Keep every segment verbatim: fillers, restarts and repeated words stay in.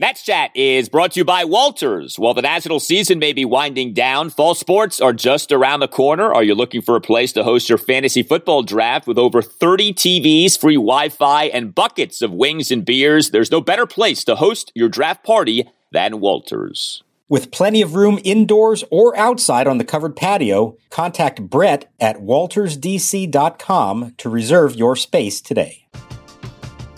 Nats Chat is brought to you by Walters. While the national season may be winding down, fall sports are just around the corner. Are you looking for a place to host your fantasy football draft with over thirty T Vs, free Wi-Fi, and buckets of wings and beers? There's no better place to host your draft party than Walters. With plenty of room indoors or outside on the covered patio, contact Brett at walters d c dot com to reserve your space today.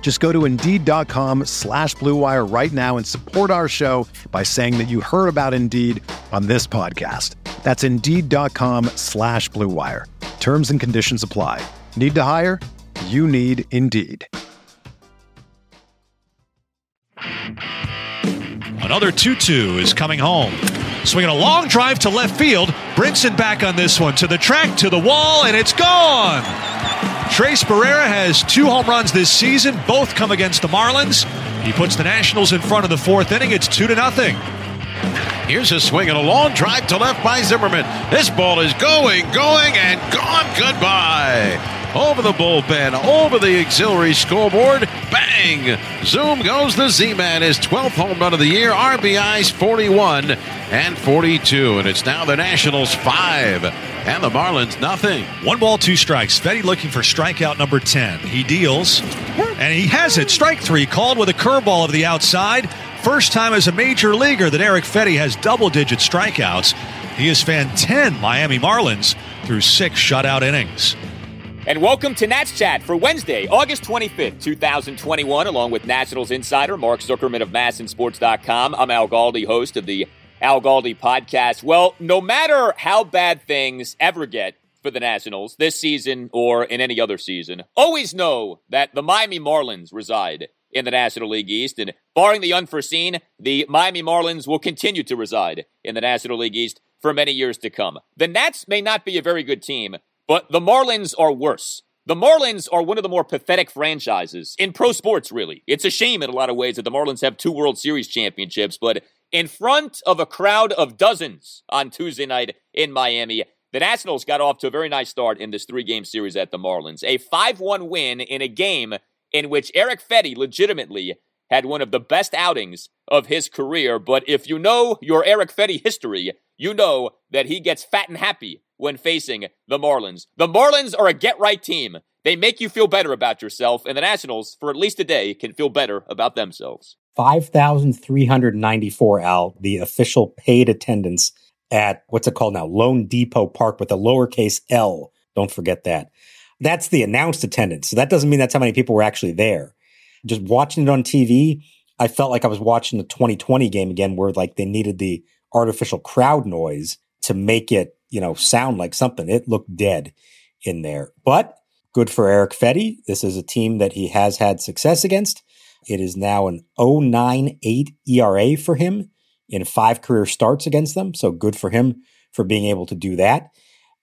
Just go to Indeed.com slash Blue Wire right now and support our show by saying that you heard about Indeed on this podcast. That's Indeed.com slash Blue Wire. Terms and conditions apply. Need to hire? You need Indeed. Another two two is coming home. Swinging a long drive to left field. Brinson back on this one. To the track, to the wall, and it's gone! Tres Barrera has two home runs this season. Both come against the Marlins. He puts the Nationals in front of the fourth inning. It's two to nothing. Here's a swing and a long drive to left by Zimmerman. This ball is going, going, and gone. Goodbye. Over the bullpen, over the auxiliary scoreboard. Bang! Zoom goes the Z-Man. His twelfth home run of the year. R B Is forty-one and forty-two. And it's now the Nationals five. And the Marlins nothing. One ball, two strikes. Fedde looking for strikeout number ten. He deals, and he has it. Strike three called with a curveball of the outside. First time as a major leaguer that Erick Fedde has double-digit strikeouts. He is fan ten Miami Marlins through six shutout innings. And welcome to Nats Chat for Wednesday, August twenty-fifth, twenty twenty-one, along with Nationals insider Mark Zuckerman of mass and sports dot com. I'm Al Galdi, host of the Al Galdi podcast. Well, no matter how bad things ever get for the Nationals this season or in any other season, always know that the Miami Marlins reside in the National League East. And barring the unforeseen, the Miami Marlins will continue to reside in the National League East for many years to come. The Nats may not be a very good team, but the Marlins are worse. The Marlins are one of the more pathetic franchises in pro sports, really. It's a shame in a lot of ways that the Marlins have two World Series championships, but in front of a crowd of dozens on Tuesday night in Miami, the Nationals got off to a very nice start in this three-game series at the Marlins. A five one win in a game in which Erick Fedde legitimately had one of the best outings of his career. But if you know your Erick Fedde history, you know that he gets fat and happy when facing the Marlins. The Marlins are a get-right team. They make you feel better about yourself, and the Nationals, for at least a day, can feel better about themselves. five thousand three hundred ninety-four, Al, the official paid attendance at, what's it called now, loanDepot Park with a lowercase L. Don't forget that. That's the announced attendance. So that doesn't mean that's how many people were actually there. Just watching it on T V, I felt like I was watching the twenty twenty game again where like they needed the artificial crowd noise to make it, you know, sound like something. It looked dead in there. But good for Erick Fedde. This is a team that he has had success against. It is now an oh point nine eight E R A for him in five career starts against them. So good for him for being able to do that.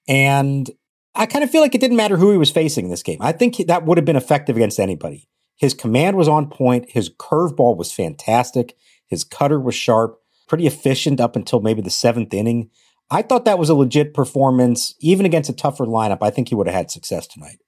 And I kind of feel like it didn't matter who he was facing in this game. I think that would have been effective against anybody. His command was on point. His curveball was fantastic. His cutter was sharp, pretty efficient up until maybe the seventh inning. I thought that was a legit performance. Even against a tougher lineup, I think he would have had success tonight.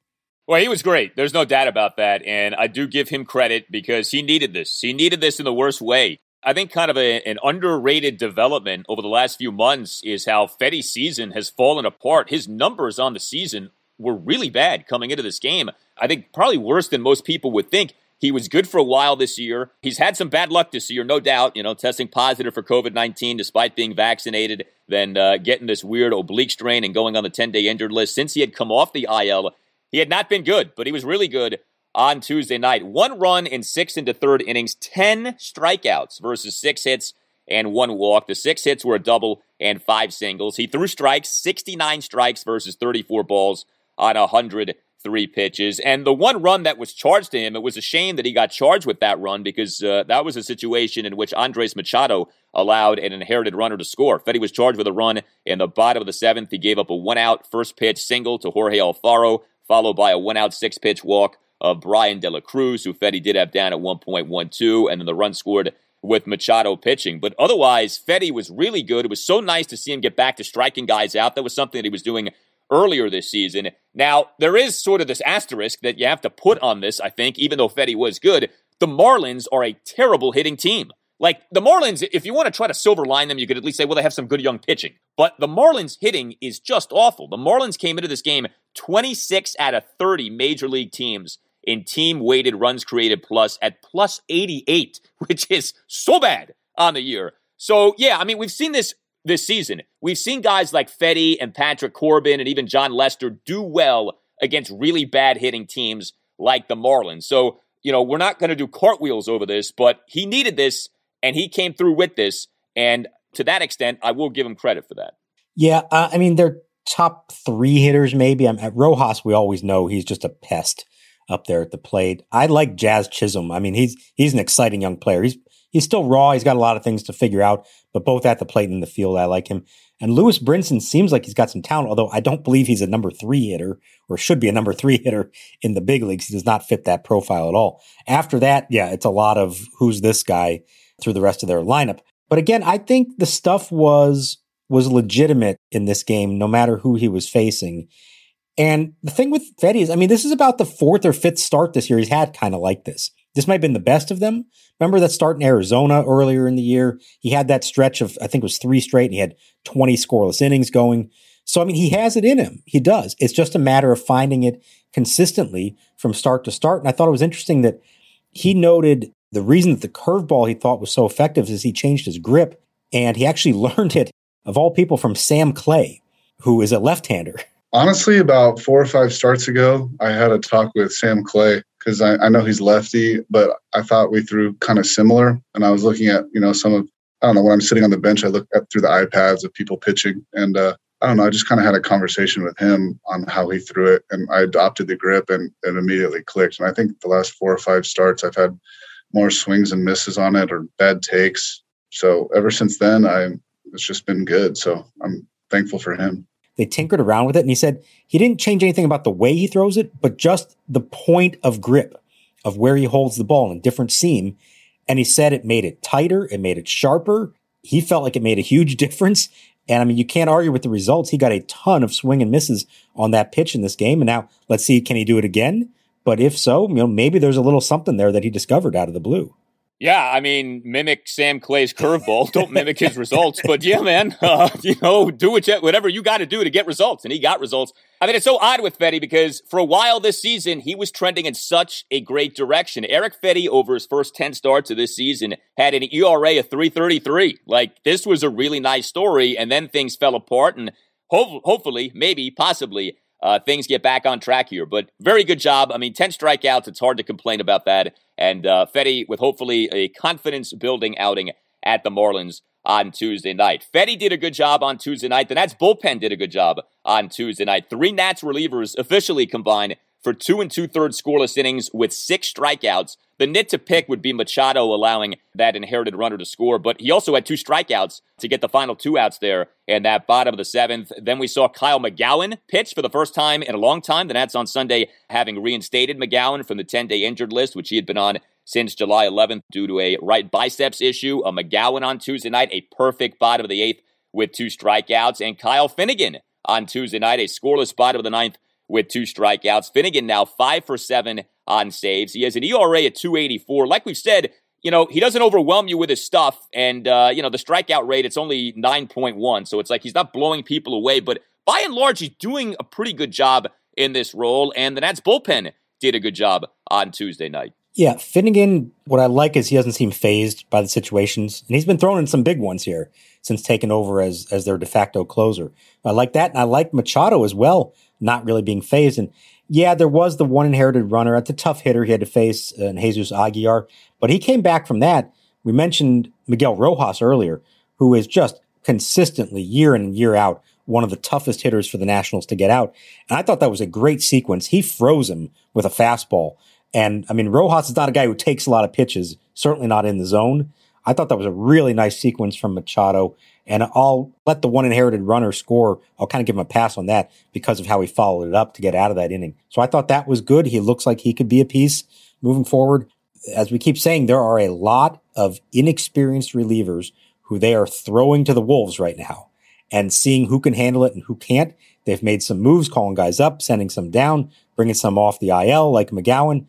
Well, he was great. There's no doubt about that. And I do give him credit because he needed this. He needed this in the worst way. I think kind of a, an underrated development over the last few months is how Fedde's season has fallen apart. His numbers on the season were really bad coming into this game. I think probably worse than most people would think. He was good for a while this year. He's had some bad luck this year, no doubt, you know, testing positive for covid nineteen despite being vaccinated, then uh, getting this weird oblique strain and going on the ten-day injured list. Since he had come off the I L, he had not been good, but he was really good on Tuesday night. One run in sixth and the third innings, ten strikeouts versus six hits and one walk. The six hits were a double and five singles. He threw strikes, sixty-nine strikes versus thirty-four balls on one hundred three pitches. And the one run that was charged to him, it was a shame that he got charged with that run because uh, that was a situation in which Andres Machado allowed an inherited runner to score. Fedde was charged with a run in the bottom of the seventh. He gave up a one-out first pitch single to Jorge Alfaro, followed by a one-out six-pitch walk of Brian De La Cruz, who Fedde did have down at one point one two, and then the run scored with Machado pitching. But otherwise, Fedde was really good. It was so nice to see him get back to striking guys out. That was something that he was doing earlier this season. Now, there is sort of this asterisk that you have to put on this, I think, even though Fedde was good. The Marlins are a terrible hitting team. Like, the Marlins, if you want to try to silver line them, you could at least say, well, they have some good young pitching. But the Marlins hitting is just awful. The Marlins came into this game twenty-six out of thirty major league teams in team-weighted runs created plus at plus eighty-eight, which is so bad on the year. So, yeah, I mean, we've seen this this season. We've seen guys like Fedde and Patrick Corbin and even John Lester do well against really bad hitting teams like the Marlins. So, you know, we're not going to do cartwheels over this, but he needed this, and he came through with this, and to that extent, I will give him credit for that. Yeah, uh, I mean, they're top three hitters maybe. I'm at Rojas, we always know he's just a pest up there at the plate. I like Jazz Chisholm. I mean, he's he's an exciting young player. He's he's still raw. He's got a lot of things to figure out, but both at the plate and in the field, I like him. And Lewis Brinson seems like he's got some talent, although I don't believe he's a number three hitter or should be a number three hitter in the big leagues. He does not fit that profile at all. After that, yeah, it's a lot of who's this guy through the rest of their lineup. But again, I think the stuff was was legitimate in this game, no matter who he was facing. And the thing with Fedde is, I mean, this is about the fourth or fifth start this year he's had kind of like this. This might have been the best of them. Remember that start in Arizona earlier in the year? He had that stretch of, I think it was three straight, and he had twenty scoreless innings going. So, I mean, he has it in him. He does. It's just a matter of finding it consistently from start to start. And I thought it was interesting that he noted the reason that the curveball he thought was so effective is he changed his grip, and he actually learned it, of all people, from Sam Clay, who is a left-hander. Honestly, about four or five starts ago, I had a talk with Sam Clay because I, I know he's lefty, but I thought we threw kind of similar. And I was looking at, you know, some of, I don't know, when I'm sitting on the bench, I look at through the iPads of people pitching. And uh, I don't know, I just kind of had a conversation with him on how he threw it. And I adopted the grip and it immediately clicked. And I think the last four or five starts, I've had more swings and misses on it or bad takes. So ever since then, I it's just been good. So I'm thankful for him. They tinkered around with it, and he said he didn't change anything about the way he throws it, but just the point of grip of where he holds the ball in a different seam. And he said it made it tighter. It made it sharper. He felt like it made a huge difference. And, I mean, you can't argue with the results. He got a ton of swing and misses on that pitch in this game. And now let's see, can he do it again? But if so, you know, maybe there's a little something there that he discovered out of the blue. Yeah, I mean, mimic Sam Clay's curveball. Don't mimic his results. But yeah, man, uh, you know, do whatever you got to do to get results. And he got results. I mean, it's so odd with Fedde because for a while this season, he was trending in such a great direction. Erick Fedde, over his first ten starts of this season, had an E R A of three thirty-three. Like, this was a really nice story. And then things fell apart. And ho- hopefully, maybe, possibly, Uh, things get back on track here, but very good job. I mean, ten strikeouts, it's hard to complain about that. And uh, Fedde with hopefully a confidence-building outing at the Marlins on Tuesday night. Fedde did a good job on Tuesday night. The Nats bullpen did a good job on Tuesday night. Three Nats relievers officially combined for two and two-thirds scoreless innings with six strikeouts. The nit to pick would be Machado allowing that inherited runner to score, but he also had two strikeouts to get the final two outs there in that bottom of the seventh. Then we saw Kyle McGowan pitch for the first time in a long time. The Nats on Sunday having reinstated McGowan from the ten-day injured list, which he had been on since July eleventh due to a right biceps issue. A McGowan on Tuesday night, a perfect bottom of the eighth with two strikeouts. And Kyle Finnegan on Tuesday night, a scoreless bottom of the ninth with two strikeouts. Finnegan now five for seven on saves. He has an E R A at two eighty-four. Like we've said, you know, he doesn't overwhelm you with his stuff. And, uh, you know, the strikeout rate, it's only nine point one. So it's like he's not blowing people away. But by and large, he's doing a pretty good job in this role. And the Nats bullpen did a good job on Tuesday night. Yeah, Finnegan, what I like is he doesn't seem fazed by the situations, and he's been thrown in some big ones here since taking over as as their de facto closer. I like that, and I like Machado as well, not really being fazed. And yeah, there was the one inherited runner. That's a tough hitter he had to face, uh, Jesus Aguiar, but he came back from that. We mentioned Miguel Rojas earlier, who is just consistently, year in and year out, one of the toughest hitters for the Nationals to get out. And I thought that was a great sequence. He froze him with a fastball. And, I mean, Rojas is not a guy who takes a lot of pitches, certainly not in the zone. I thought that was a really nice sequence from Machado. And I'll let the one inherited runner score. I'll kind of give him a pass on that because of how he followed it up to get out of that inning. So I thought that was good. He looks like he could be a piece moving forward. As we keep saying, there are a lot of inexperienced relievers who they are throwing to the wolves right now and seeing who can handle it and who can't. They've made some moves, calling guys up, sending some down, bringing some off the I L like McGowan.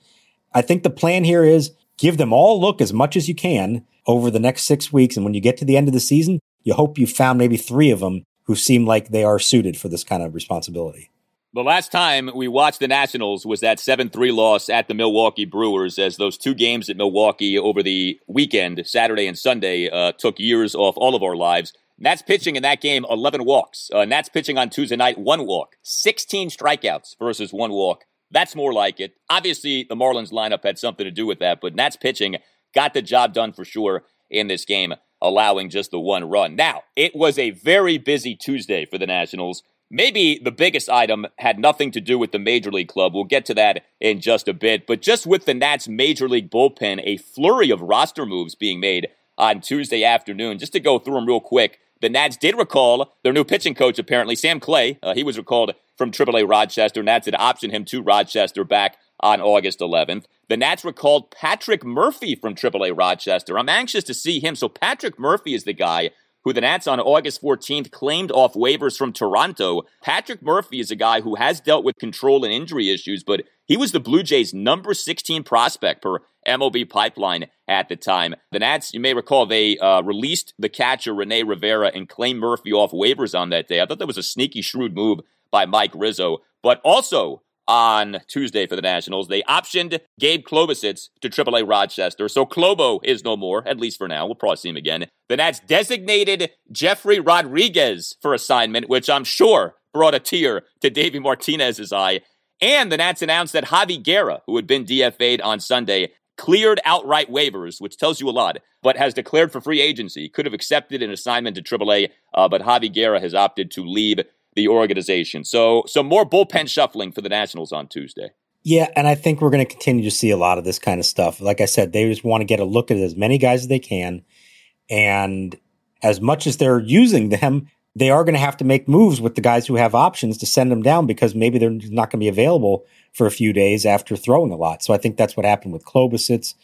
I think the plan here is give them all look as much as you can over the next six weeks. And when you get to the end of the season, you hope you found maybe three of them who seem like they are suited for this kind of responsibility. The last time we watched the Nationals was that seven three loss at the Milwaukee Brewers, as those two games at Milwaukee over the weekend, Saturday and Sunday, uh, took years off all of our lives. Nats pitching in that game, eleven walks. Uh, Nats pitching on Tuesday night, one walk. sixteen strikeouts versus one walk. That's more like it. Obviously, the Marlins lineup had something to do with that, but Nats pitching got the job done for sure in this game, allowing just the one run. Now, it was a very busy Tuesday for the Nationals. Maybe the biggest item had nothing to do with the Major League club. We'll get to that in just a bit. But just with the Nats Major League bullpen, a flurry of roster moves being made on Tuesday afternoon. Just to go through them real quick, the Nats did recall their new pitching coach, apparently, Sam Clay. Uh, he was recalled from triple A Rochester. Nats had optioned him to Rochester back on August eleventh. The Nats recalled Patrick Murphy from triple A Rochester. I'm anxious to see him. So Patrick Murphy is the guy who the Nats on August fourteenth claimed off waivers from Toronto. Patrick Murphy is a guy who has dealt with control and injury issues, but he was the Blue Jays' number sixteen prospect per M L B Pipeline at the time. The Nats, you may recall, they uh, released the catcher, Rene Rivera, and claimed Murphy off waivers on that day. I thought that was a sneaky, shrewd move by Mike Rizzo. But also on Tuesday for the Nationals, they optioned Gabe Klobosits to triple A Rochester. So Klobo is no more, at least for now. We'll probably see him again. The Nats designated Jeffrey Rodriguez for assignment, which I'm sure brought a tear to Davey Martinez's eye. And the Nats announced that Javi Guerra, who had been D F A'd on Sunday, cleared outright waivers, which tells you a lot, but has declared for free agency. Could have accepted an assignment to triple A, uh, but Javi Guerra has opted to leave the organization. So some more bullpen shuffling for the Nationals on Tuesday. Yeah, and I think we're going to continue to see a lot of this kind of stuff. Like I said, they just want to get a look at as many guys as they can. And as much as they're using them, they are going to have to make moves with the guys who have options to send them down because maybe they're not going to be available for a few days after throwing a lot. So I think that's what happened with Klobosits,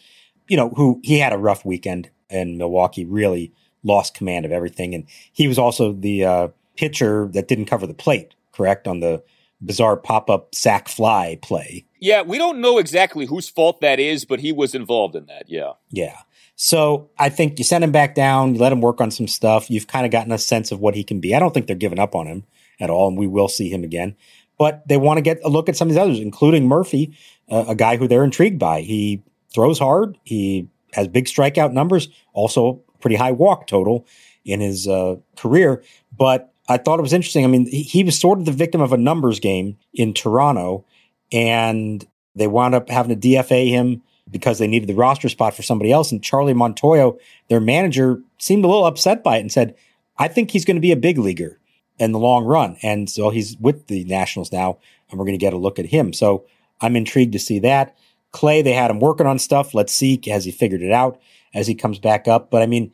you know, who he had a rough weekend in Milwaukee, really lost command of everything. And he was also the uh, pitcher that didn't cover the plate, correct, on the bizarre pop-up sack fly play. Yeah, we don't know exactly whose fault that is, but he was involved in that, yeah. Yeah. So I think you send him back down, you let him work on some stuff. You've kind of gotten a sense of what he can be. I don't think they're giving up on him at all, and we will see him again. But they want to get a look at some of these others, including Murphy, uh, a guy who they're intrigued by. He throws hard. He has big strikeout numbers, also pretty high walk total in his uh, career. But I thought it was interesting. I mean, he, he was sort of the victim of a numbers game in Toronto, and they wound up having to D F A him because they needed the roster spot for somebody else. And Charlie Montoyo, their manager, seemed a little upset by it and said, I think he's going to be a big leaguer in the long run. And so he's with the Nationals now, and we're going to get a look at him. So I'm intrigued to see that. Clay, they had him working on stuff. Let's see, has he figured it out as he comes back up? But I mean,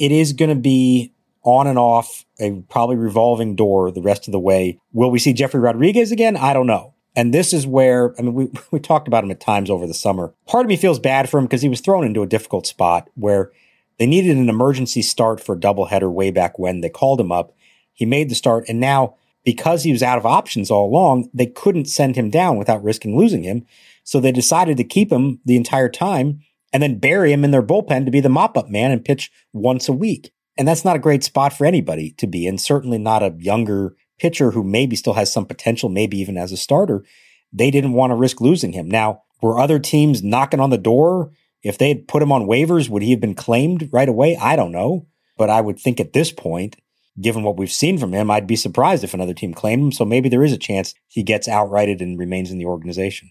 it is going to be on and off, a probably revolving door the rest of the way. Will we see Jeffrey Rodriguez again? I don't know. And this is where, I mean, we, we talked about him at times over the summer. Part of me feels bad for him because he was thrown into a difficult spot where they needed an emergency start for a doubleheader way back when. They called him up. He made the start. And now, because he was out of options all along, they couldn't send him down without risking losing him. So they decided to keep him the entire time and then bury him in their bullpen to be the mop-up man and pitch once a week. And that's not a great spot for anybody to be in, certainly not a younger pitcher who maybe still has some potential, maybe even as a starter. They didn't want to risk losing him. Now, Were other teams knocking on the door? If they had put him on waivers, would he have been claimed right away? I don't know. But I would think at this point, given what we've seen from him, I'd be surprised if another team claimed him. So maybe there is a chance he gets outrighted and remains in the organization.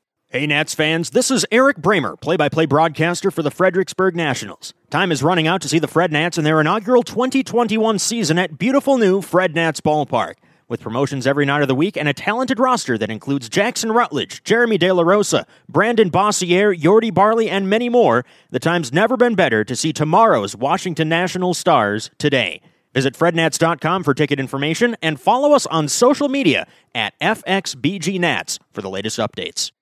Hey, Nats fans, this is Eric Bramer, play-by-play broadcaster for the Fredericksburg Nationals. Time is running out to see the Fred Nats in their inaugural twenty twenty-one season at beautiful new Fred Nats Ballpark. With promotions every night of the week and a talented roster that includes Jackson Rutledge, Jeremy De La Rosa, Brandon Bossier, Yordi Barley, and many more, the time's never been better to see tomorrow's Washington Nationals stars today. Visit fred nats dot com for ticket information and follow us on social media at F X B G Nats for the latest updates.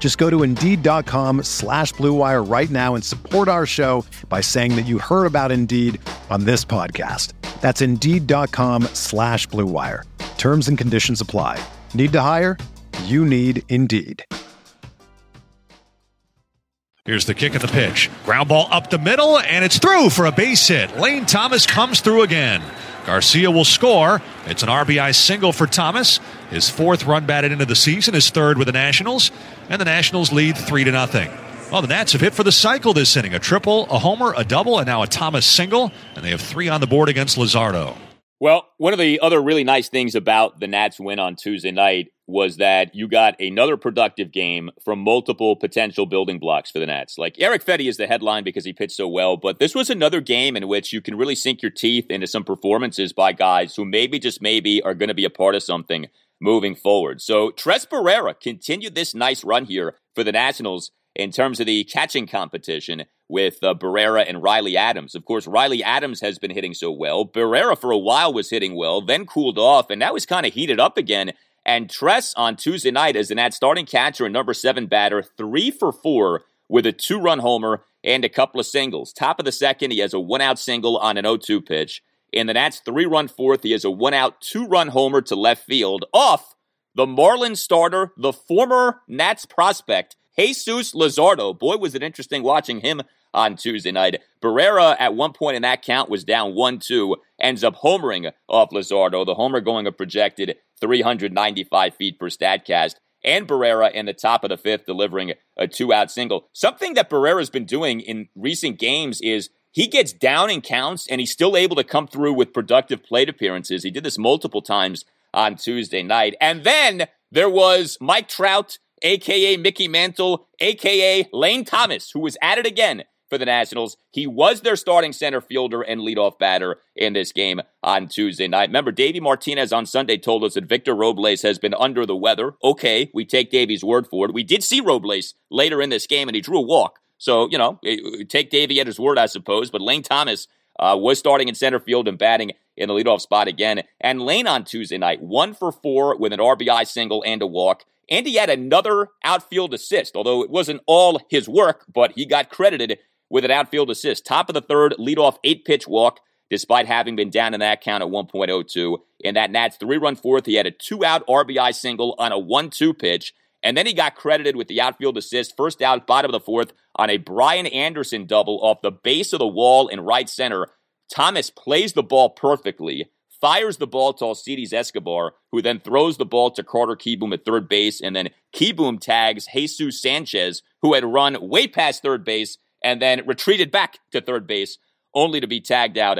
Just go to Indeed.com slash Blue Wire right now and support our show by saying that you heard about Indeed on this podcast. That's Indeed.com slash Blue Wire. Terms and conditions apply. Need to hire? You need Indeed. Here's the kick of the pitch. Ground ball up the middle, and it's through for a base hit. Lane Thomas comes through again. Garcia will score. It's an R B I single for Thomas. His fourth run batted into the season, his third with the Nationals, and the Nationals lead three to nothing. Well, the Nats have hit for the cycle this inning. A triple, a homer, a double, and now a Thomas single, and they have three on the board against Luzardo. Well, one of the other really nice things about the Nats win on Tuesday night was that you got another productive game from multiple potential building blocks for the Nats. Like, Erick Fedde is the headline because he pitched so well, but this was another game in which you can really sink your teeth into some performances by guys who maybe, just maybe, are going to be a part of something moving forward. So Tres Barrera continued this nice run here for the Nationals in terms of the catching competition with uh, Barrera and Riley Adams. Of course, Riley Adams has been hitting so well. Barrera for a while was hitting well, then cooled off, and now he's kind of heated up again. And Tres on Tuesday night as the Nats starting catcher and number seven batter, three for four with a two-run homer and a couple of singles. Top of the second, he has a one-out single on an oh two pitch. In the Nats' three-run fourth, he has a one-out, two-run homer to left field off the Marlins starter, the former Nats prospect, Jesus Luzardo. Boy, was it interesting watching him on Tuesday night. Barrera, at one point in that count, was down one two, ends up homering off Luzardo, the homer going a projected three hundred ninety-five feet per Statcast, and Barrera in the top of the fifth delivering a two-out single. Something that Barrera's been doing in recent games is he gets down in counts, and he's still able to come through with productive plate appearances. He did this multiple times on Tuesday night. And then there was Mike Trout, a k a. Mickey Mantle, a k a. Lane Thomas, who was at it again for the Nationals. He was their starting center fielder and leadoff batter in this game on Tuesday night. Remember, Davey Martinez on Sunday told us that Victor Robles has been under the weather. Okay, we take Davey's word for it. We did see Robles later in this game, and he drew a walk. So, you know, take Davey at his word, I suppose. But Lane Thomas uh, was starting in center field and batting in the leadoff spot again. And Lane on Tuesday night, one for four with an R B I single and a walk. And he had another outfield assist, although it wasn't all his work, but he got credited with an outfield assist. Top of the third, leadoff eight-pitch walk, despite having been down in that count at one point oh two. In that Nats three-run fourth, he had a two-out R B I single on a one two pitch. And then he got credited with the outfield assist, first out, bottom of the fourth, on a Brian Anderson double off the base of the wall in right center. Thomas plays the ball perfectly, fires the ball to Alcides Escobar, who then throws the ball to Carter Kieboom at third base, and then Kieboom tags Jesus Sanchez, who had run way past third base, and then retreated back to third base, only to be tagged out.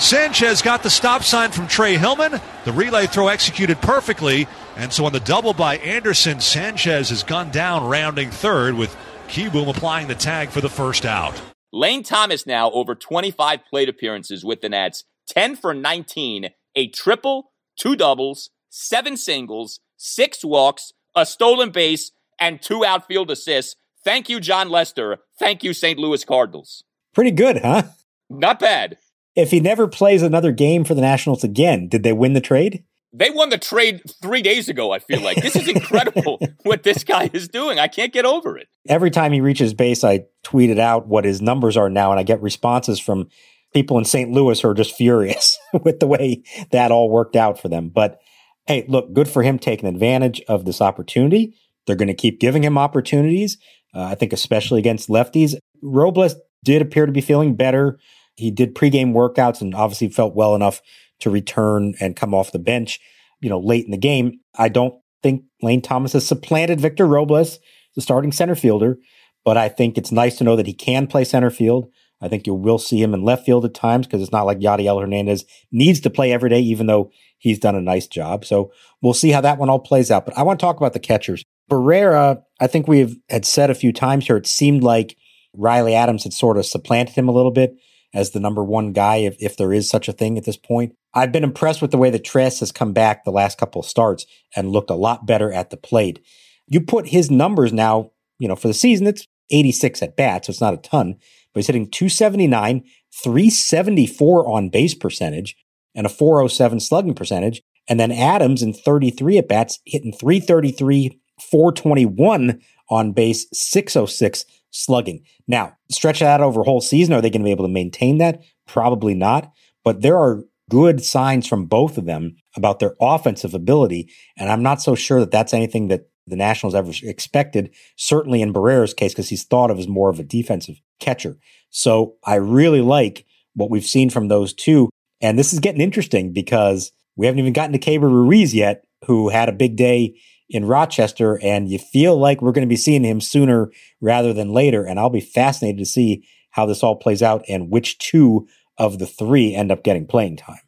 Sanchez got the stop sign from Trey Hillman. The relay throw executed perfectly. And so on the double by Anderson, Sanchez has gone down rounding third with Kieboom applying the tag for the first out. Lane Thomas now over twenty-five plate appearances with the Nats. ten for nineteen, a triple, two doubles, seven singles, six walks, a stolen base, and two outfield assists. Thank you, John Lester. Thank you, Saint Louis Cardinals. Pretty good, huh? Not bad. If he never plays another game for the Nationals again, did they win the trade? They won the trade three days ago, I feel like. This is incredible what this guy is doing. I can't get over it. Every time he reaches base, I tweeted out what his numbers are now, and I get responses from people in Saint Louis who are just furious with the way that all worked out for them. But, hey, look, good for him taking advantage of this opportunity. They're going to keep giving him opportunities, uh, I think especially against lefties. Robles did appear to be feeling better. He did pregame workouts and obviously felt well enough to return and come off the bench, you know, late in the game. I don't think Lane Thomas has supplanted Victor Robles, the starting center fielder, but I think it's nice to know that he can play center field. I think you will see him in left field at times because it's not like Yadiel Hernandez needs to play every day, even though he's done a nice job. So we'll see how that one all plays out. But I want to talk about the catchers. Barrera, I think we've had said a few times here, it seemed like Riley Adams had sort of supplanted him a little bit as the number one guy, if, if there is such a thing at this point. I've been impressed with the way that Tres has come back the last couple of starts and looked a lot better at the plate. You put his numbers now, you know, for the season, it's eighty-six at bat, so it's not a ton, but he's hitting two seventy-nine, three seventy-four on base percentage, and a four oh seven slugging percentage. And then Adams in thirty-three at bats, hitting three thirty-three, four twenty-one on base, six oh six slugging. Now, stretch that over a whole season. Are they going to be able to maintain that? Probably not. But there are good signs from both of them about their offensive ability. And I'm not so sure that that's anything that the Nationals ever expected, certainly in Barrera's case, because he's thought of as more of a defensive catcher. So I really like what we've seen from those two. And this is getting interesting because we haven't even gotten to Keibert Ruiz yet, who had a big day in Rochester, and you feel like we're going to be seeing him sooner rather than later. And I'll be fascinated to see how this all plays out and which two of the three end up getting playing time.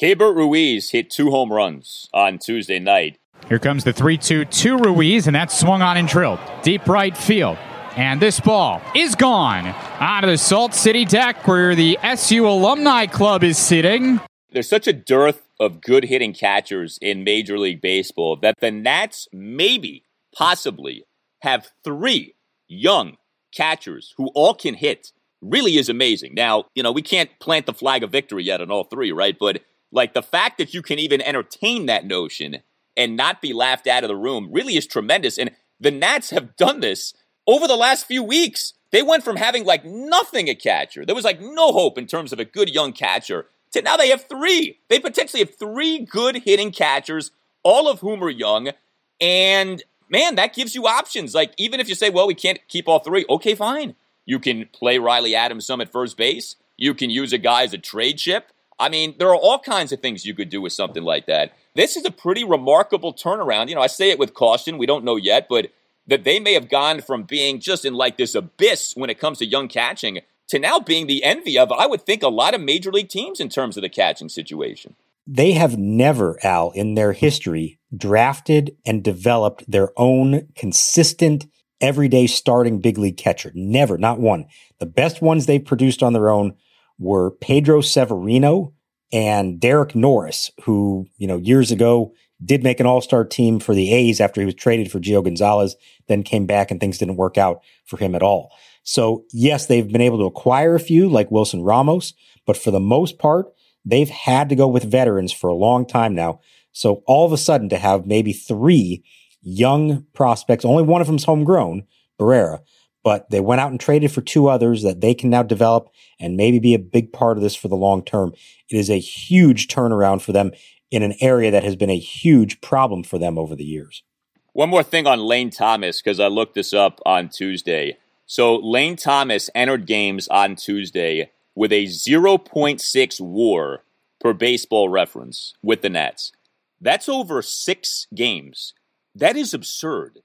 Keibert Ruiz hit two home runs on Tuesday night. Here comes the three two to Ruiz, and that's swung on and drilled. Deep right field. And this ball is gone out of the Salt City deck where the S U Alumni Club is sitting. There's such a dearth of good hitting catchers in Major League Baseball that the Nats maybe, possibly, have three young catchers who all can hit. Really is amazing. Now, you know, we can't plant the flag of victory yet on all three, right? But, like, the fact that you can even entertain that notion and not be laughed out of the room really is tremendous. And the Nats have done this over the last few weeks. They went from having, like, nothing at catcher. There was, like, no hope in terms of a good young catcher. To now they have three. They potentially have three good hitting catchers, all of whom are young. And, man, that gives you options. Like, even if you say, well, we can't keep all three, okay, fine. You can play Riley Adams some at first base. You can use a guy as a trade chip. I mean, there are all kinds of things you could do with something like that. This is a pretty remarkable turnaround. You know, I say it with caution. We don't know yet, but that they may have gone from being just in like this abyss when it comes to young catching to now being the envy of, I would think, a lot of major league teams in terms of the catching situation. They have never, Al, in their history, drafted and developed their own consistent, everyday starting big league catcher. Never, not one. The best ones they produced on their own were Pedro Severino and Derek Norris, who, you know, years ago did make an all-star team for the A's after he was traded for Gio Gonzalez, then came back and things didn't work out for him at all. So yes, they've been able to acquire a few like Wilson Ramos, but for the most part, they've had to go with veterans for a long time now. So all of a sudden to have maybe three young prospects, only one of them's homegrown, Barrera, but they went out and traded for two others that they can now develop and maybe be a big part of this for the long term. It is a huge turnaround for them in an area that has been a huge problem for them over the years. One more thing on Lane Thomas, because I looked this up on Tuesday. So Lane Thomas entered games on Tuesday with a point six WAR per baseball reference with the Nats. That's over six games. That is absurd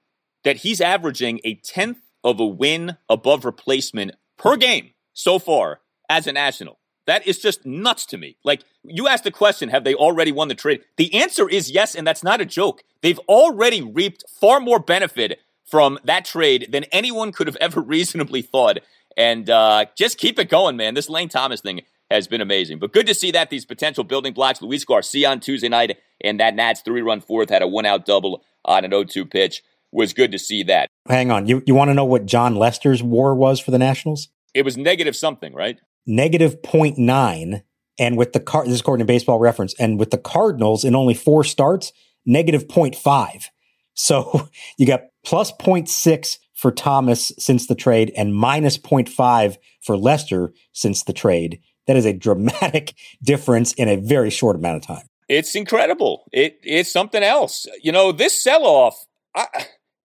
that he's averaging a tenth of a win above replacement per game so far as a National. That is just nuts to me. Like, you asked the question, have they already won the trade? The answer is yes, and that's not a joke. They've already reaped far more benefit from that trade than anyone could have ever reasonably thought. And uh, just keep it going, man. This Lane Thomas thing has been amazing. But good to see that these potential building blocks, Luis Garcia on Tuesday night, and that Nats three-run fourth had a one-out double on an oh two pitch. Was good to see that. Hang on. You you want to know what John Lester's WAR was for the Nationals? It was negative something, right? Negative point nine. And with the Card, this is according to Baseball Reference, and with the Cardinals in only four starts, negative point five. So you got plus point six for Thomas since the trade and minus point five for Lester since the trade. That is a dramatic difference in a very short amount of time. It's incredible. It is something else. You know, this sell-off, I,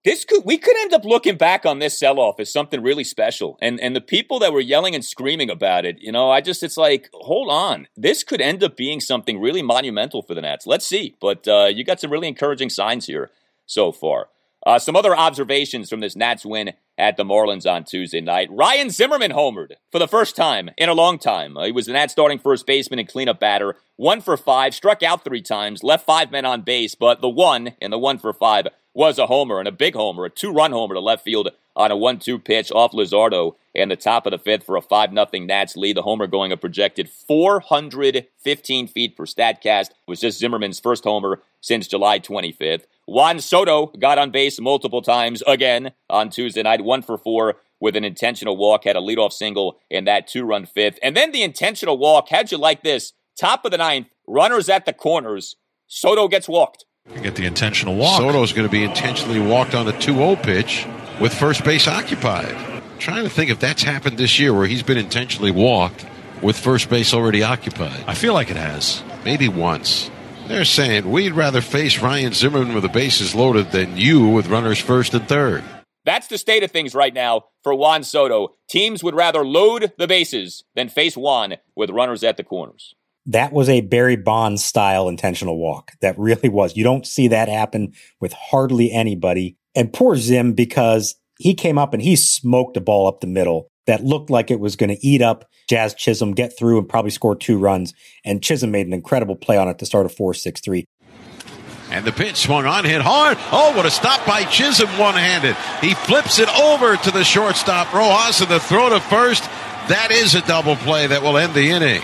this could we could end up looking back on this sell-off as something really special. And and the people that were yelling and screaming about it, you know, I just, it's like, hold on. This could end up being something really monumental for the Nats. Let's see. But uh, you got some really encouraging signs here so far. Uh, some other observations from this Nats win at the Marlins on Tuesday night. Ryan Zimmerman homered for the first time in a long time. Uh, he was the Nats starting first baseman and cleanup batter. One for five, struck out three times, left five men on base, but the one and the one for five was a homer, and a big homer, a two-run homer to left field on a one two pitch off Luzardo in the top of the fifth for a five nothing Nats lead. The homer going a projected four hundred fifteen feet per StatCast. It was just Zimmerman's first homer since July twenty-fifth. Juan Soto got on base multiple times again on Tuesday night, one for four with an intentional walk, had a leadoff single in that two-run fifth. And then the intentional walk, how'd you like this? Top of the ninth, runners at the corners. Soto gets walked. You get the intentional walk. Soto's going to be intentionally walked on the two oh pitch with first base occupied. I'm trying to think if that's happened this year where he's been intentionally walked with first base already occupied. I feel like it has. Maybe once. They're saying, we'd rather face Ryan Zimmerman with the bases loaded than you with runners first and third. That's the state of things right now for Juan Soto. Teams would rather load the bases than face Juan with runners at the corners. That was a Barry Bonds-style intentional walk. That really was. You don't see that happen with hardly anybody. And poor Zim, because he came up and he smoked a ball up the middle that looked like it was going to eat up Jazz Chisholm, get through, and probably score two runs. And Chisholm made an incredible play on it to start a four six three. And the pitch swung on, hit hard. Oh, what a stop by Chisholm one-handed. He flips it over to the shortstop, Rojas, and the throw to first. That is a double play that will end the inning.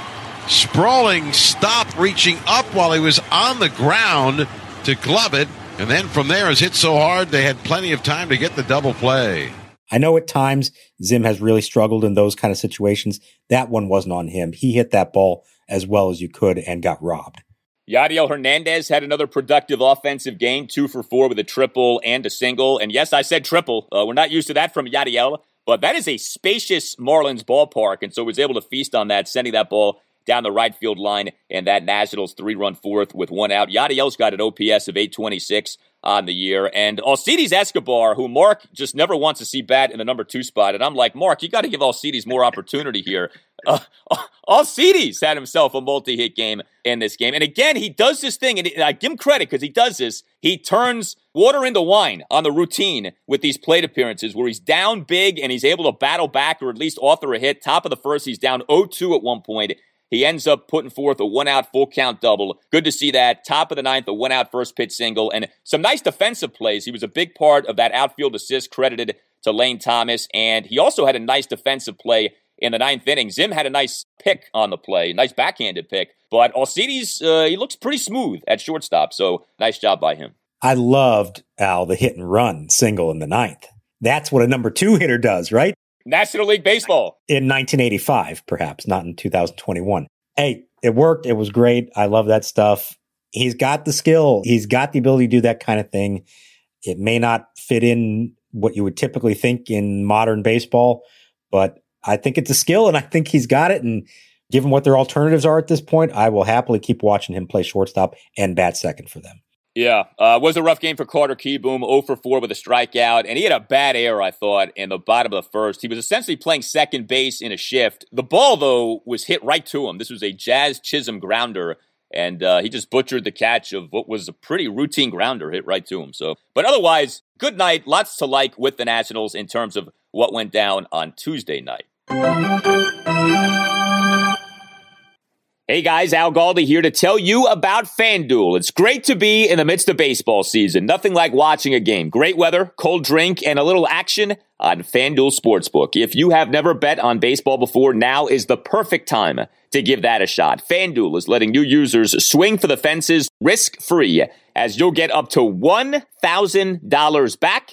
Sprawling stop, reaching up while he was on the ground to glove it. And then from there, it's hit so hard, they had plenty of time to get the double play. I know at times Zim has really struggled in those kind of situations. That one wasn't on him. He hit that ball as well as you could and got robbed. Yadiel Hernandez had another productive offensive game, two for four with a triple and a single. And yes, I said triple. Uh, we're not used to that from Yadiel, but that is a spacious Marlins ballpark. And so was able to feast on that, sending that ball down the right field line, and that Nationals three-run fourth with one out. Yadiel's got an O P S of eight twenty-six on the year. And Alcides Escobar, who Mark just never wants to see bat in the number two spot. And I'm like, Mark, you got to give Alcides more opportunity here. Uh, Alcides had himself a multi-hit game in this game. And again, he does this thing, and I give him credit because he does this. He turns water into wine on the routine with these plate appearances where he's down big and he's able to battle back or at least author a hit. Top of the first, he's down oh two at one point. He ends up putting forth a one-out full-count double. Good to see that. Top of the ninth, a one-out first-pitch single, and some nice defensive plays. He was a big part of that outfield assist credited to Lane Thomas, and he also had a nice defensive play in the ninth inning. Zim had a nice pick on the play, nice backhanded pick, but Alcides, uh, he looks pretty smooth at shortstop, so nice job by him. I loved, Al, the hit-and-run single in the ninth. That's what a number two hitter does, right? National League Baseball. In nineteen eighty-five, perhaps, not in two thousand twenty-one. Hey, it worked. It was great. I love that stuff. He's got the skill. He's got the ability to do that kind of thing. It may not fit in what you would typically think in modern baseball, but I think it's a skill, and I think he's got it. And given what their alternatives are at this point, I will happily keep watching him play shortstop and bat second for them. Yeah, uh, was a rough game for Carter Kieboom, oh for four with a strikeout, and he had a bad error, I thought, in the bottom of the first. He was essentially playing second base in a shift. The ball, though, was hit right to him. This was a Jazz Chisholm grounder, and uh, he just butchered the catch of what was a pretty routine grounder hit right to him. So, but otherwise, good night. Lots to like with the Nationals in terms of what went down on Tuesday night. Hey guys, Al Galdi here to tell you about FanDuel. It's great to be in the midst of baseball season. Nothing like watching a game. Great weather, cold drink, and a little action on FanDuel Sportsbook. If you have never bet on baseball before, now is the perfect time to give that a shot. FanDuel is letting new users swing for the fences risk-free, as you'll get up to one thousand dollars back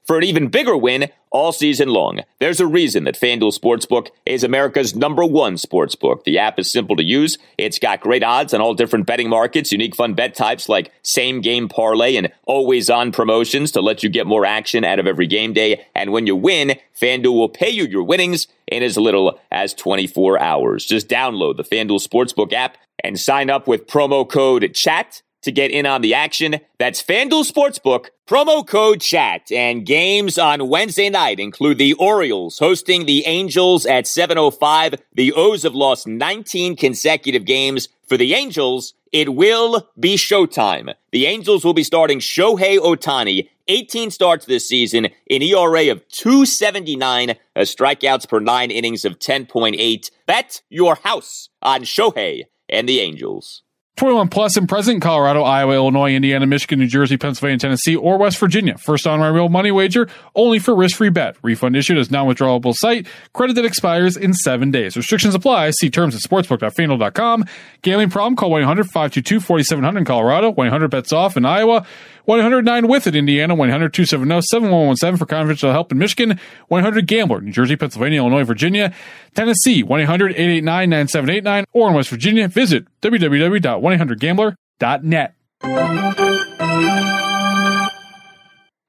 for an even bigger win all season long. There's a reason that FanDuel Sportsbook is America's number one sportsbook. The app is simple to use. It's got great odds on all different betting markets, unique fun bet types like same-game parlay and always-on promotions to let you get more action out of every game day. And when you win, FanDuel will pay you your winnings in as little as twenty-four hours. Just download the FanDuel Sportsbook app and sign up with promo code CHAT to get in on the action. That's FanDuel Sportsbook, promo code CHAT. And games on Wednesday night include the Orioles hosting the Angels at seven oh five. The O's have lost nineteen consecutive games. For the Angels, it will be showtime. The Angels will be starting Shohei Ohtani, eighteen starts this season, an E R A of two seventy-nine, a strikeouts per nine innings of ten point eight. Bet your house on Shohei and the Angels. twenty-one plus and present in Colorado, Iowa, Illinois, Indiana, Michigan, New Jersey, Pennsylvania, Tennessee, or West Virginia. First on my real money wager, only for risk-free bet. Refund issued as non-withdrawable site. Credit that expires in seven days. Restrictions apply. See terms at sportsbook dot fanduel dot com. Gambling problem? Call one eight hundred five two two four seven zero zero in Colorado. one eight hundred bets off in Iowa. one oh nine with it, Indiana. one eight hundred two seven zero seven one one seven for confidential help in Michigan. one eight hundred gambler, New Jersey, Pennsylvania, Illinois, Virginia, Tennessee. one eight hundred eight eight nine nine seven eight nine or in West Virginia. Visit w w w dot one eight hundred gambler dot net.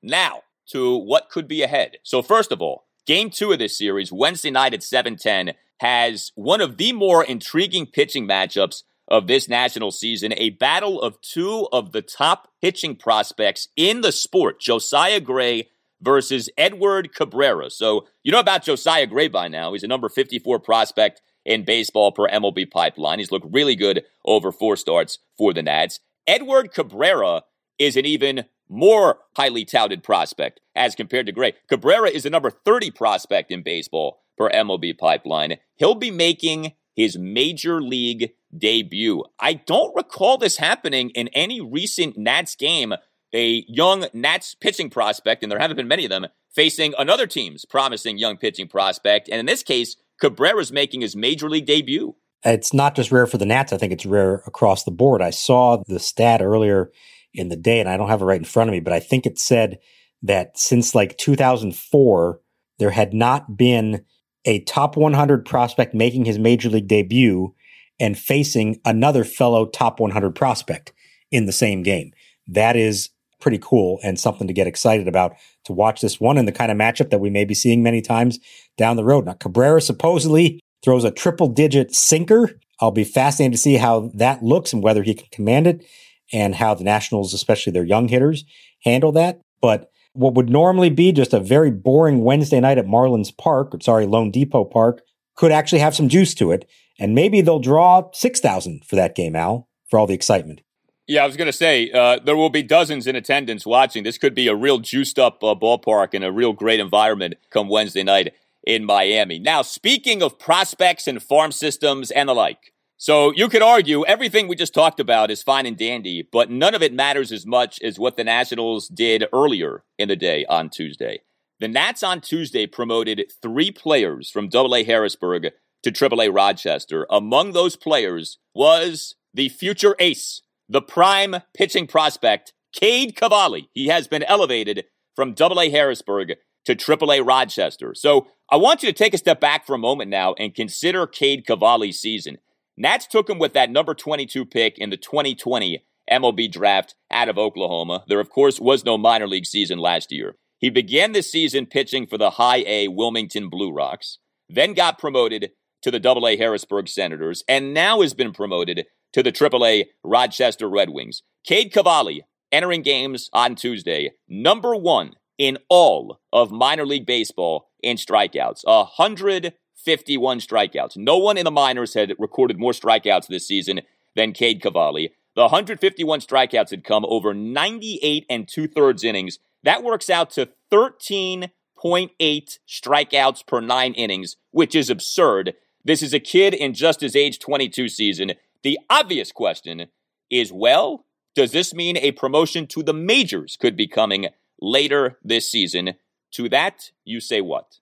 Now to what could be ahead. So first of all, game two of this series, Wednesday night at seven ten, has one of the more intriguing pitching matchups of this national season, a battle of two of the top pitching prospects in the sport, Josiah Gray versus Edward Cabrera. So you know about Josiah Gray by now. He's a number fifty-four prospect in baseball per M L B Pipeline. He's looked really good over four starts for the Nads. Edward Cabrera is an even more highly touted prospect as compared to Gray. Cabrera is the number thirty prospect in baseball per M L B Pipeline. He'll be making his major league debut. I don't recall this happening in any recent Nats game. A young Nats pitching prospect, and there haven't been many of them, facing another team's promising young pitching prospect. And in this case, Cabrera's making his major league debut. It's not just rare for the Nats. I think it's rare across the board. I saw the stat earlier in the day, and I don't have it right in front of me, but I think it said that since like two thousand four, there had not been a top one hundred prospect making his major league debut and facing another fellow top one hundred prospect in the same game. That is pretty cool and something to get excited about, to watch this one and the kind of matchup that we may be seeing many times down the road. Now, Cabrera supposedly throws a triple-digit sinker. I'll be fascinated to see how that looks and whether he can command it and how the Nationals, especially their young hitters, handle that. But what would normally be just a very boring Wednesday night at Marlins Park, or sorry, loanDepot Park, could actually have some juice to it. And maybe they'll draw six thousand for that game, Al, for all the excitement. Yeah, I was going to say, uh, there will be dozens in attendance watching. This could be a real juiced-up uh, ballpark and a real great environment come Wednesday night in Miami. Now, speaking of prospects and farm systems and the like, so you could argue everything we just talked about is fine and dandy, but none of it matters as much as what the Nationals did earlier in the day on Tuesday. The Nats on Tuesday promoted three players from double A Harrisburg to triple A Rochester. Among those players was the future ace, the prime pitching prospect, Cade Cavalli. He has been elevated from double A Harrisburg to triple A Rochester. So I want you to take a step back for a moment now and consider Cade Cavalli's season. Nats took him with that number twenty-two pick in the twenty twenty M L B draft out of Oklahoma. There, of course, was no minor league season last year. He began the season pitching for the high A Wilmington Blue Rocks, then got promoted to the double A Harrisburg Senators, and now has been promoted to the triple A Rochester Red Wings. Cade Cavalli entering games on Tuesday, number one in all of minor league baseball in strikeouts, one hundred fifty-one strikeouts. No one in the minors had recorded more strikeouts this season than Cade Cavalli. The one hundred fifty-one strikeouts had come over ninety-eight and two-thirds innings. That works out to thirteen point eight strikeouts per nine innings, which is absurd. This is a kid in just his age twenty-two season. The obvious question is, well, does this mean a promotion to the majors could be coming later this season? To that, you say what?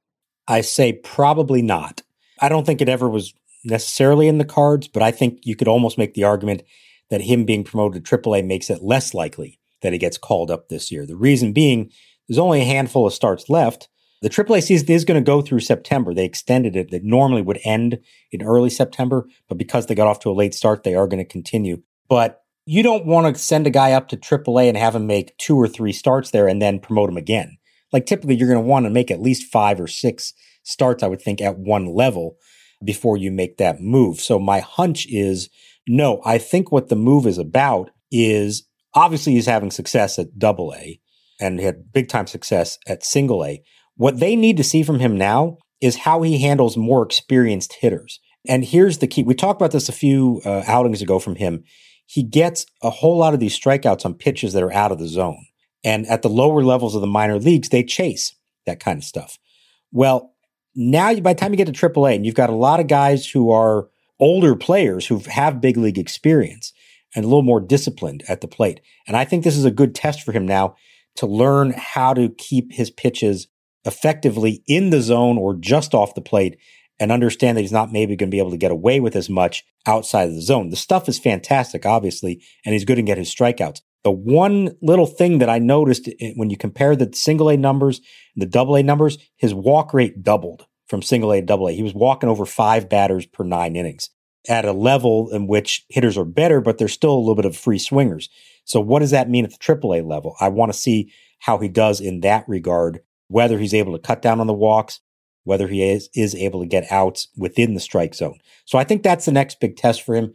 I say probably not. I don't think it ever was necessarily in the cards, but I think you could almost make the argument that him being promoted to triple A makes it less likely that he gets called up this year. The reason being, there's only a handful of starts left. The triple A season is going to go through September. They extended it. That normally would end in early September, but because they got off to a late start, they are going to continue. But you don't want to send a guy up to triple A and have him make two or three starts there and then promote him again. Like typically, you're going to want to make at least five or six starts, I would think, at one level before you make that move. So my hunch is no. I think what the move is about is obviously he's having success at double A and he had big time success at single A. What they need to see from him now is how he handles more experienced hitters. And here's the key. We talked about this a few uh, outings ago from him. He gets a whole lot of these strikeouts on pitches that are out of the zone. And at the lower levels of the minor leagues, they chase that kind of stuff. Well, now by the time you get to triple A, and you've got a lot of guys who are older players who have big league experience and a little more disciplined at the plate. And I think this is a good test for him now to learn how to keep his pitches effectively in the zone or just off the plate and understand that he's not maybe going to be able to get away with as much outside of the zone. The stuff is fantastic, obviously, and he's good to get his strikeouts. The one little thing that I noticed when you compare the single A numbers, the double A numbers, his walk rate doubled from single A to double A. He was walking over five batters per nine innings at a level in which hitters are better, but there's still a little bit of free swingers. So what does that mean at the triple A level? I want to see how he does in that regard, whether he's able to cut down on the walks, whether he is, is able to get outs within the strike zone. So I think that's the next big test for him.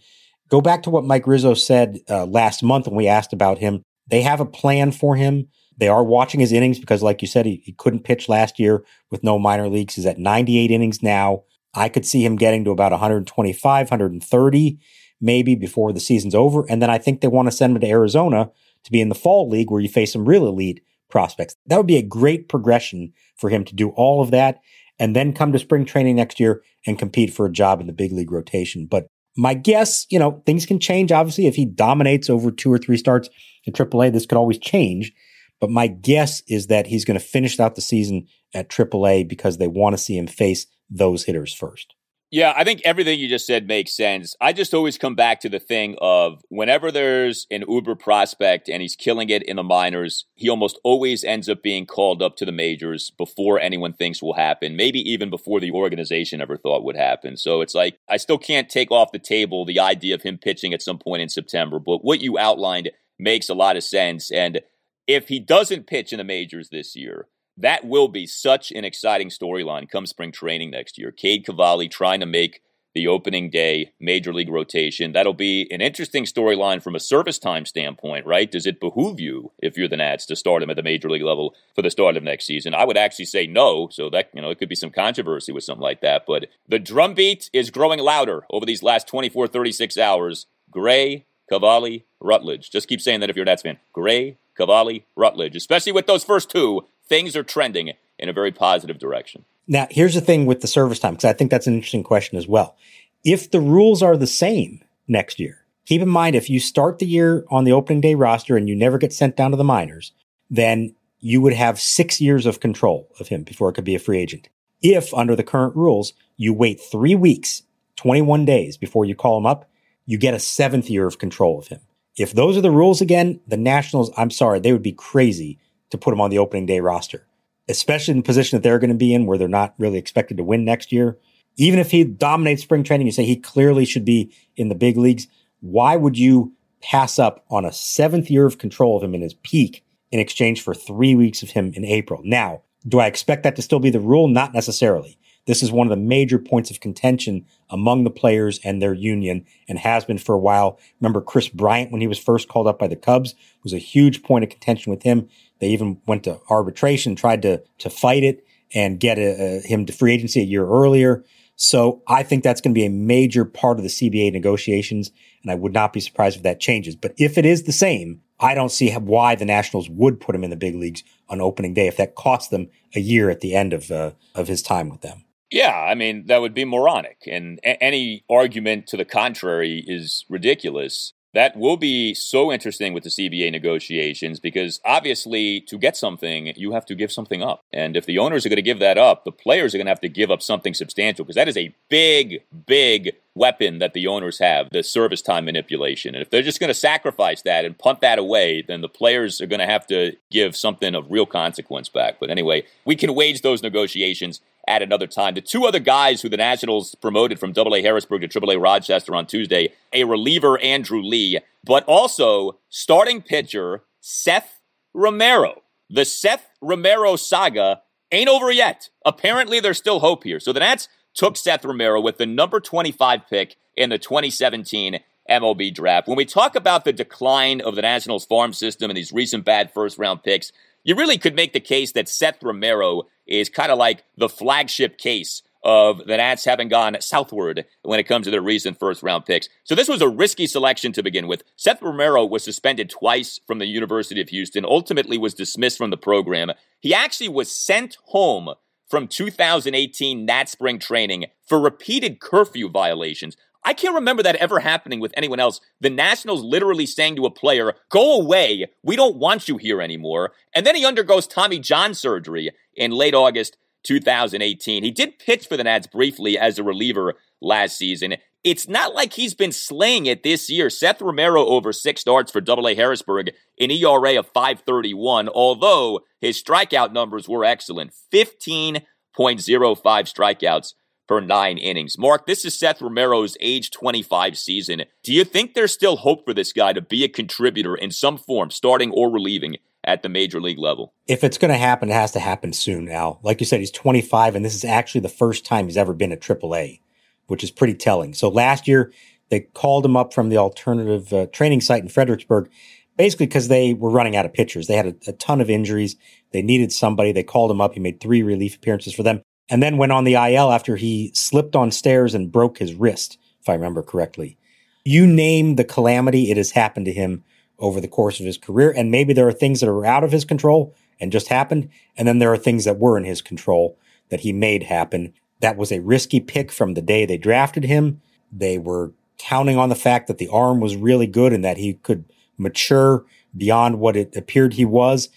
Go back to what Mike Rizzo said uh, last month when we asked about him. They have a plan for him. They are watching his innings because, like you said, he, he couldn't pitch last year with no minor leagues. He's at ninety-eight innings now. I could see him getting to about one twenty-five, one thirty maybe before the season's over. And then I think they want to send him to Arizona to be in the fall league where you face some real elite prospects. That would be a great progression for him to do all of that and then come to spring training next year and compete for a job in the big league rotation. But my guess, you know, things can change. Obviously, if he dominates over two or three starts in triple A, this could always change. But my guess is that he's going to finish out the season at triple A because they want to see him face those hitters first. Yeah, I think everything you just said makes sense. I just always come back to the thing of whenever there's an uber prospect and he's killing it in the minors, he almost always ends up being called up to the majors before anyone thinks will happen, maybe even before the organization ever thought would happen. So it's like, I still can't take off the table the idea of him pitching at some point in September, but what you outlined makes a lot of sense. And if he doesn't pitch in the majors this year, that will be such an exciting storyline come spring training next year. Cade Cavalli trying to make the opening day major league rotation. That'll be an interesting storyline from a service time standpoint, right? Does it behoove you, if you're the Nats, to start him at the major league level for the start of next season? I would actually say no. So that, you know, it could be some controversy with something like that. But the drumbeat is growing louder over these last twenty-four, thirty-six hours. Gray, Cavalli, Rutledge. Just keep saying that if you're a Nats fan. Gray, Cavalli, Rutledge, especially with those first two. Things are trending in a very positive direction. Now, here's the thing with the service time, because I think that's an interesting question as well. If the rules are the same next year, keep in mind, if you start the year on the opening day roster and you never get sent down to the minors, then you would have six years of control of him before it could be a free agent. If, under the current rules, you wait three weeks, twenty-one days before you call him up, you get a seventh year of control of him. If those are the rules again, the Nationals, I'm sorry, they would be crazy to put him on the opening day roster, especially in the position that they're going to be in where they're not really expected to win next year. Even if he dominates spring training, you say he clearly should be in the big leagues. Why would you pass up on a seventh year of control of him in his peak in exchange for three weeks of him in April? Now, do I expect that to still be the rule? Not necessarily. This is one of the major points of contention among the players and their union and has been for a while. Remember Chris Bryant, when he was first called up by the Cubs, was a huge point of contention with him. They even went to arbitration, tried to to fight it and get a, a, him to free agency a year earlier. So I think that's going to be a major part of the C B A negotiations, and I would not be surprised if that changes. But if it is the same, I don't see why the Nationals would put him in the big leagues on opening day if that cost them a year at the end of uh, of his time with them. Yeah, I mean, that would be moronic, and a- any argument to the contrary is ridiculous. That will be so interesting with the C B A negotiations because obviously to get something, you have to give something up. And if the owners are going to give that up, the players are going to have to give up something substantial because that is a big, big weapon that the owners have, the service time manipulation. And if they're just going to sacrifice that and punt that away, then the players are going to have to give something of real consequence back. But anyway, we can wage those negotiations at another time. The two other guys who the Nationals promoted from double A Harrisburg to triple A Rochester on Tuesday, a reliever, Andrew Lee, but also starting pitcher, Seth Romero. The Seth Romero saga ain't over yet. Apparently, there's still hope here. So the Nats took Seth Romero with the number twenty-five pick in the twenty seventeen M L B draft. When we talk about the decline of the Nationals farm system and these recent bad first-round picks, you really could make the case that Seth Romero is kind of like the flagship case of the Nats having gone southward when it comes to their recent first-round picks. So this was a risky selection to begin with. Seth Romero was suspended twice from the University of Houston, ultimately was dismissed from the program. He actually was sent home from two thousand eighteen Nats spring training for repeated curfew violations. I can't remember that ever happening with anyone else. The Nationals literally saying to a player, go away, we don't want you here anymore. And then he undergoes Tommy John surgery in late August two thousand eighteen. He did pitch for the Nats briefly as a reliever last season. It's not like he's been slaying it this year. Seth Romero over six starts for double A Harrisburg, an E R A of five thirty-one, although his strikeout numbers were excellent. fifteen point oh five strikeouts for nine innings. Mark, this is Seth Romero's age twenty-five season. Do you think there's still hope for this guy to be a contributor in some form, starting or relieving at the major league level? If it's going to happen, it has to happen soon, Al. Like you said, he's twenty-five, and this is actually the first time he's ever been at triple A, which is pretty telling. So last year, they called him up from the alternative uh, training site in Fredericksburg, basically because they were running out of pitchers. They had a, a ton of injuries. They needed somebody. They called him up. He made three relief appearances for them. and then went on the I L after he slipped on stairs and broke his wrist, if I remember correctly. You name the calamity, it has happened to him over the course of his career, and maybe there are things that are out of his control and just happened, and then there are things that were in his control that he made happen. That was a risky pick from the day they drafted him. They were counting on the fact that the arm was really good and that he could mature beyond what it appeared he was.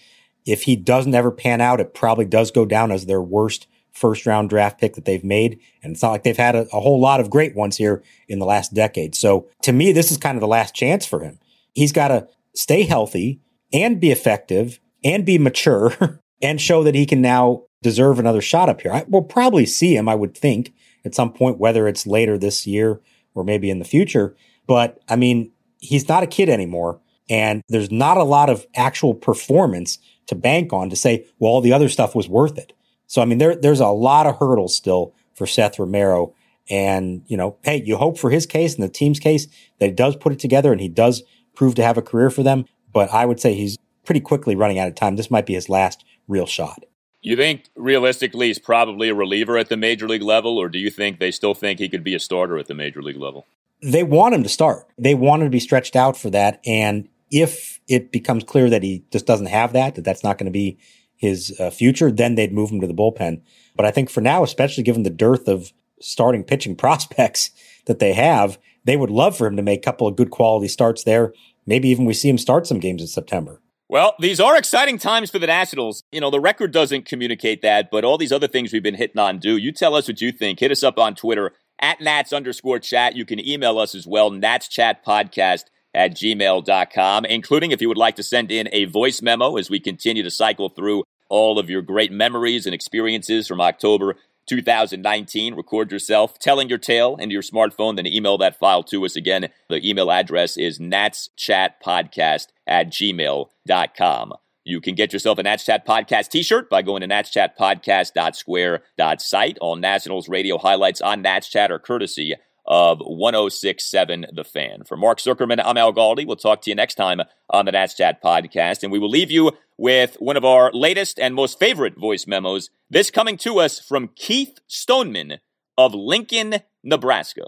If he doesn't ever pan out, it probably does go down as their worst first-round draft pick that they've made. And it's not like they've had a, a whole lot of great ones here in the last decade. So to me, this is kind of the last chance for him. He's got to stay healthy and be effective and be mature and show that he can now deserve another shot up here. I, we'll probably see him, I would think, at some point, whether it's later this year or maybe in the future. But, I mean, he's not a kid anymore, and there's not a lot of actual performance to bank on to say, well, all the other stuff was worth it. So, I mean, there, there's a lot of hurdles still for Seth Romero. And, you know, hey, you hope for his case and the team's case that he does put it together and he does prove to have a career for them. But I would say he's pretty quickly running out of time. This might be his last real shot. You think realistically he's probably a reliever at the major league level, or do you think they still think he could be a starter at the major league level? They want him to start. They want him to be stretched out for that. And if it becomes clear that he just doesn't have that, that that's not going to be his uh, future, then they'd move him to the bullpen. But I think for now, especially given the dearth of starting pitching prospects that they have, they would love for him to make a couple of good quality starts there. Maybe even we see him start some games in September. Well, these are exciting times for the Nationals. You know, the record doesn't communicate that, but all these other things we've been hitting on do. You tell us what you think. Hit us up on Twitter, at Nats underscore chat. You can email us as well, natschatpodcast at gmail dot com, including if you would like to send in a voice memo as we continue to cycle through all of your great memories and experiences from October two thousand nineteen. Record yourself telling your tale into your smartphone, then email that file to us. Again, the email address is natschatpodcast at gmail dot com. You can get yourself a Nats Chat Podcast t-shirt by going to natschatpodcast dot square dot site. All Nationals radio highlights on Nats Chat are courtesy of one oh six point seven The Fan. For Mark Zuckerman, I'm Al Galdi. We'll talk to you next time on the Nats Chat Podcast, and we will leave you with one of our latest and most favorite voice memos, this coming to us from Keith Stoneman of Lincoln, Nebraska.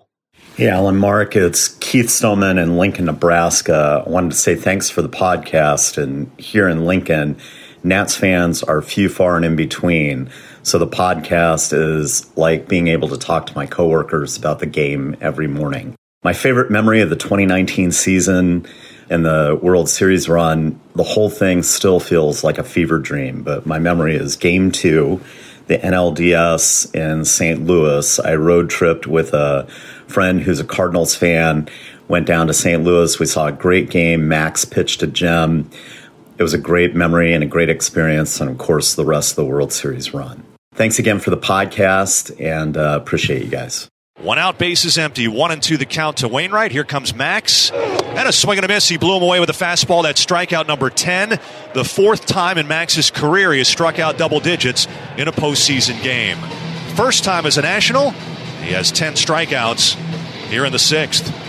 Hey, Alan, Mark, it's Keith Stoneman in Lincoln, Nebraska. I wanted to say thanks for the podcast. And here in Lincoln, Nats fans are few, far, and in between. So the podcast is like being able to talk to my coworkers about the game every morning. My favorite memory of the twenty nineteen season and the World Series run, the whole thing still feels like a fever dream. But my memory is game two, the N L D S in Saint Louis. I road tripped with a friend who's a Cardinals fan, went down to Saint Louis. We saw a great game. Max pitched a gem. It was a great memory and a great experience. And of course, the rest of the World Series run. Thanks again for the podcast, and uh, appreciate you guys. One out, base is empty. One and two, the count to Wainwright. Here comes Max. And a swing and a miss. He blew him away with a fastball. That's strikeout number ten. The fourth time in Max's career he has struck out double digits in a postseason game. First time as a National. He has ten strikeouts here in the sixth.